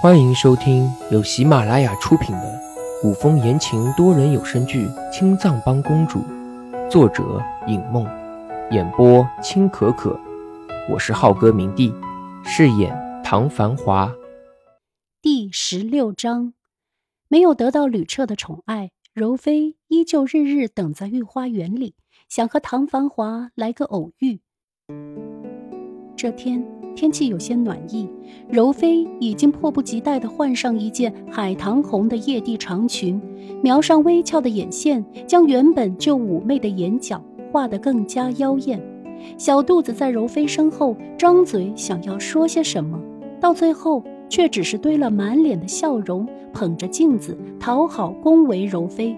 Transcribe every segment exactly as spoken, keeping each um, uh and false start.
欢迎收听由喜马拉雅出品的古风言情多人有声剧《青藏帮公主》，作者影梦，演播青可可。我是浩哥明帝，饰演唐繁华。第十六章，没有得到吕彻的宠爱，柔妃依旧日日等在御花园里，想和唐繁华来个偶遇。这天天气有些暖意，柔妃已经迫不及待地换上一件海棠红的曳地长裙，描上微翘的眼线，将原本就妩媚的眼角画得更加妖艳。小肚子在柔妃身后张嘴想要说些什么，到最后却只是堆了满脸的笑容，捧着镜子讨好恭维柔妃。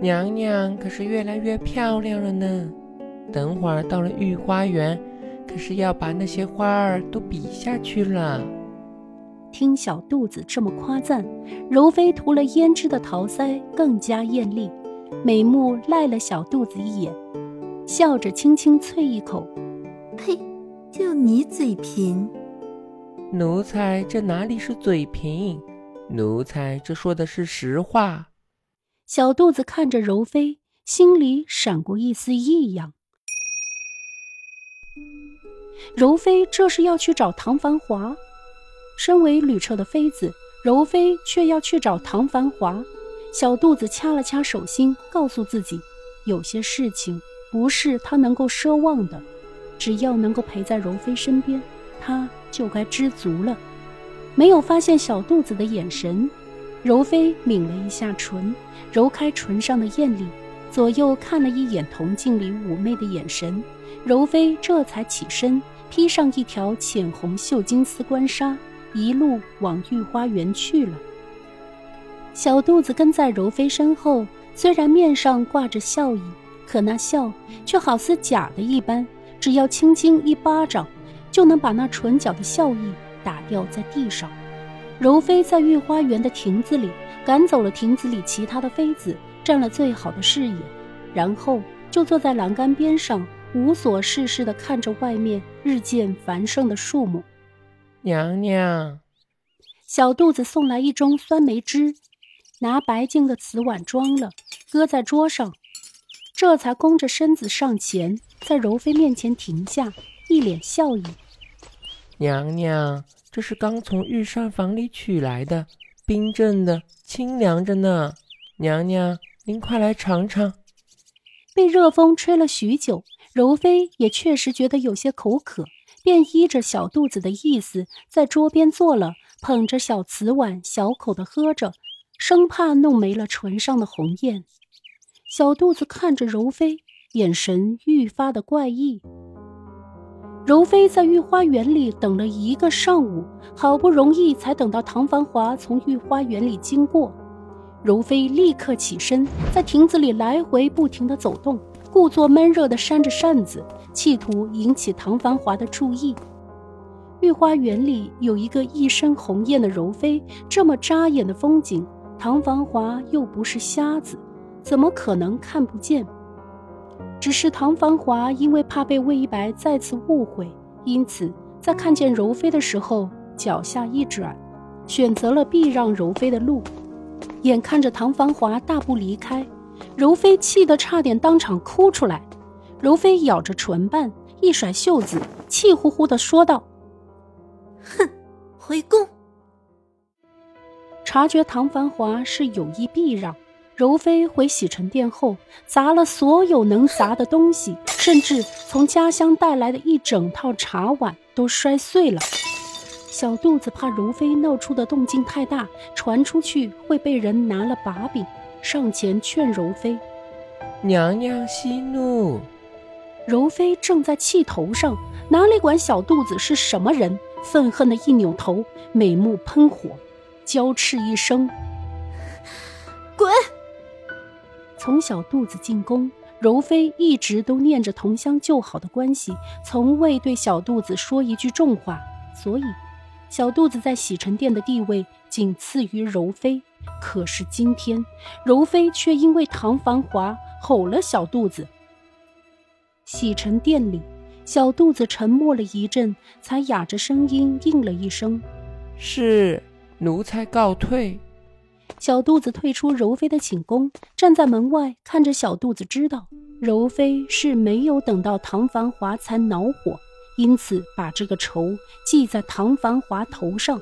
娘娘可是越来越漂亮了呢，等会儿到了御花园可是要把那些花儿都比下去了。听小肚子这么夸赞，柔妃涂了胭脂的桃腮更加艳丽，美目赖了小肚子一眼，笑着轻轻啐一口：呸，就你嘴贫。奴才这哪里是嘴贫，奴才这说的是实话。小肚子看着柔妃，心里闪过一丝异样。柔妃这是要去找唐繁华，身为吕彻的妃子，柔妃却要去找唐繁华。小肚子掐了掐手心，告诉自己，有些事情不是她能够奢望的，只要能够陪在柔妃身边，她就该知足了。没有发现小肚子的眼神，柔妃抿了一下唇，揉开唇上的艳丽，左右看了一眼铜镜里妩媚的眼神，柔妃这才起身，披上一条浅红绣金丝官纱，一路往御花园去了。小肚子跟在柔妃身后，虽然面上挂着笑意，可那笑却好似假的一般，只要轻轻一巴掌，就能把那唇角的笑意打掉在地上。柔妃在御花园的亭子里赶走了亭子里其他的妃子，占了最好的视野，然后就坐在栏杆边上，无所事事地看着外面日渐繁盛的树木。娘娘，小肚子送来一盅酸梅汁，拿白净的瓷碗装了，搁在桌上，这才弓着身子上前，在柔妃面前停下，一脸笑意。娘娘，这是刚从御膳房里取来的，冰镇的，清凉着呢。娘娘，您快来尝尝。被热风吹了许久，柔妃也确实觉得有些口渴，便依着小肚子的意思，在桌边坐了，捧着小瓷碗小口地喝着，生怕弄没了唇上的红艳。小肚子看着柔妃，眼神愈发的怪异。柔妃在御花园里等了一个上午，好不容易才等到唐繁华从御花园里经过。柔妃立刻起身，在亭子里来回不停地走动，故作闷热地扇着扇子，企图引起唐繁华的注意。御花园里有一个一身红艳的柔妃，这么扎眼的风景，唐繁华又不是瞎子，怎么可能看不见？只是唐繁华因为怕被魏一白再次误会，因此在看见柔妃的时候，脚下一转，选择了避让柔妃的路。眼看着唐繁华大步离开，柔妃气得差点当场哭出来。柔妃咬着唇瓣，一甩袖子，气呼呼地说道：哼，回宫。察觉唐繁华是有意避让，柔妃回洗尘殿后砸了所有能砸的东西，甚至从家乡带来的一整套茶碗都摔碎了。小肚子怕柔妃闹出的动静太大，传出去会被人拿了把柄，上前劝柔妃：娘娘息怒。柔妃正在气头上，哪里管小肚子是什么人，愤恨的一扭头，美目喷火，娇斥一声：滚！从小肚子进宫，柔妃一直都念着同乡旧好的关系，从未对小肚子说一句重话，所以小肚子在洗尘殿的地位仅次于柔妃，可是今天柔妃却因为唐繁华吼了小肚子。洗尘殿里，小肚子沉默了一阵，才哑着声音应了一声：是，奴才告退。小肚子退出柔妃的寝宫，站在门外看着。小肚子知道柔妃是没有等到唐繁华才恼火，因此把这个仇记在唐繁华头上。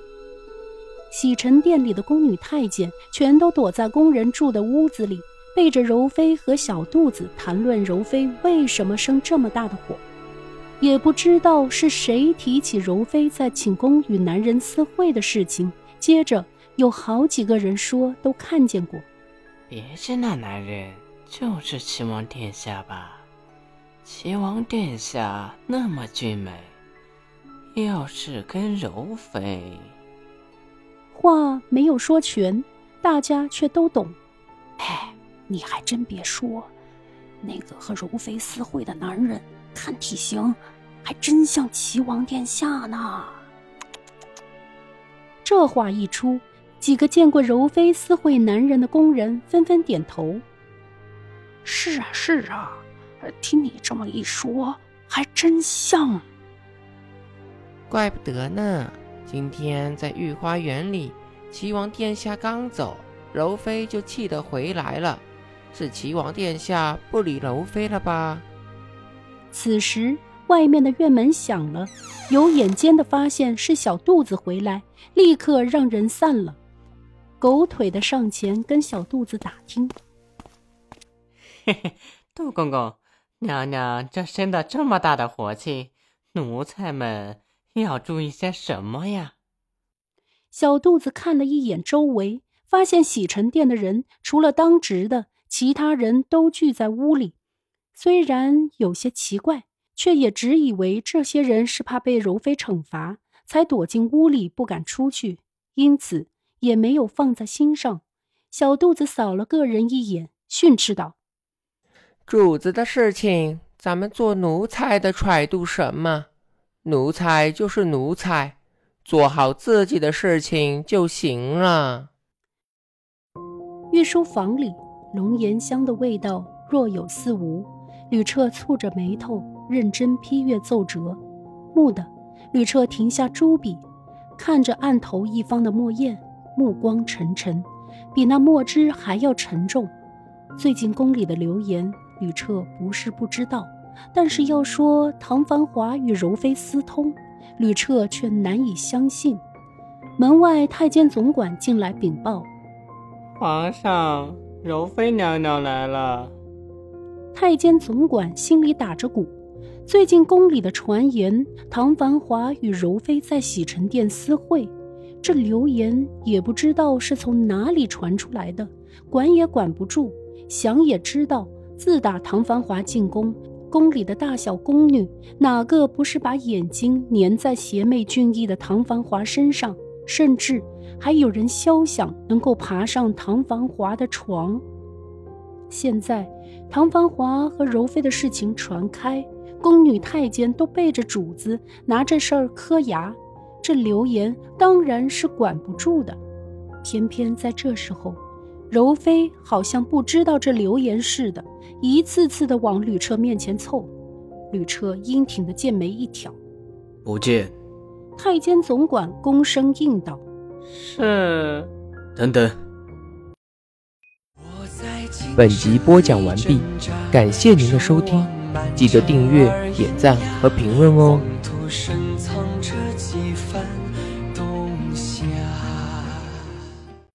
洗尘殿里的宫女太监全都躲在宫人住的屋子里，背着柔妃和小肚子谈论柔妃为什么生这么大的火。也不知道是谁提起柔妃在寝宫与男人私会的事情，接着有好几个人说都看见过。别是那男人就是齐王殿下吧？齐王殿下那么俊美，要是跟柔妃……话没有说全，大家却都懂。哎，你还真别说，那个和柔妃私会的男人看体型还真像齐王殿下呢。这话一出，几个见过柔妃私会男人的宫人纷纷点头。是啊是啊，听你这么一说还真像。怪不得呢，今天在御花园里，齐王殿下刚走，柔妃就气得回来了，是齐王殿下不理柔妃了吧？此时外面的院门响了，有眼尖的发现是小肚子回来，立刻让人散了，狗腿的上前跟小肚子打听。嘿嘿，杜公公，娘娘这生的这么大的火气，奴才们要注意些什么呀？小肚子看了一眼周围，发现洗尘殿的人除了当值的，其他人都聚在屋里。虽然有些奇怪，却也只以为这些人是怕被柔妃惩罚，才躲进屋里不敢出去，因此也没有放在心上。小肚子扫了个人一眼，训斥道：主子的事情，咱们做奴才的揣度什么？奴才就是奴才，做好自己的事情就行了。御书房里，龙涎香的味道若有似无。吕彻蹙着眉头认真批阅奏折，蓦地吕彻停下朱笔，看着案头一方的墨砚，目光沉沉，比那墨汁还要沉重。最近宫里的流言吕彻不是不知道，但是要说唐繁华与柔妃私通，吕彻却难以相信。门外太监总管进来禀报：皇上，柔妃娘娘来了。太监总管心里打着鼓，最近宫里的传言唐繁华与柔妃在洗尘殿私会，这流言也不知道是从哪里传出来的，管也管不住。想也知道，自打唐繁华进宫，宫里的大小宫女哪个不是把眼睛粘在邪魅俊逸的唐繁华身上，甚至还有人肖想能够爬上唐繁华的床。现在唐繁华和柔妃的事情传开，宫女太监都背着主子拿这事儿磕牙，这流言当然是管不住的。偏偏在这时候，柔妃好像不知道这流言似的，一次次的往吕彻面前凑。吕彻英挺的剑眉一挑：不见。太监总管躬身应道：是。等等。本集播讲完毕，感谢您的收听，记得订阅、点赞和评论哦。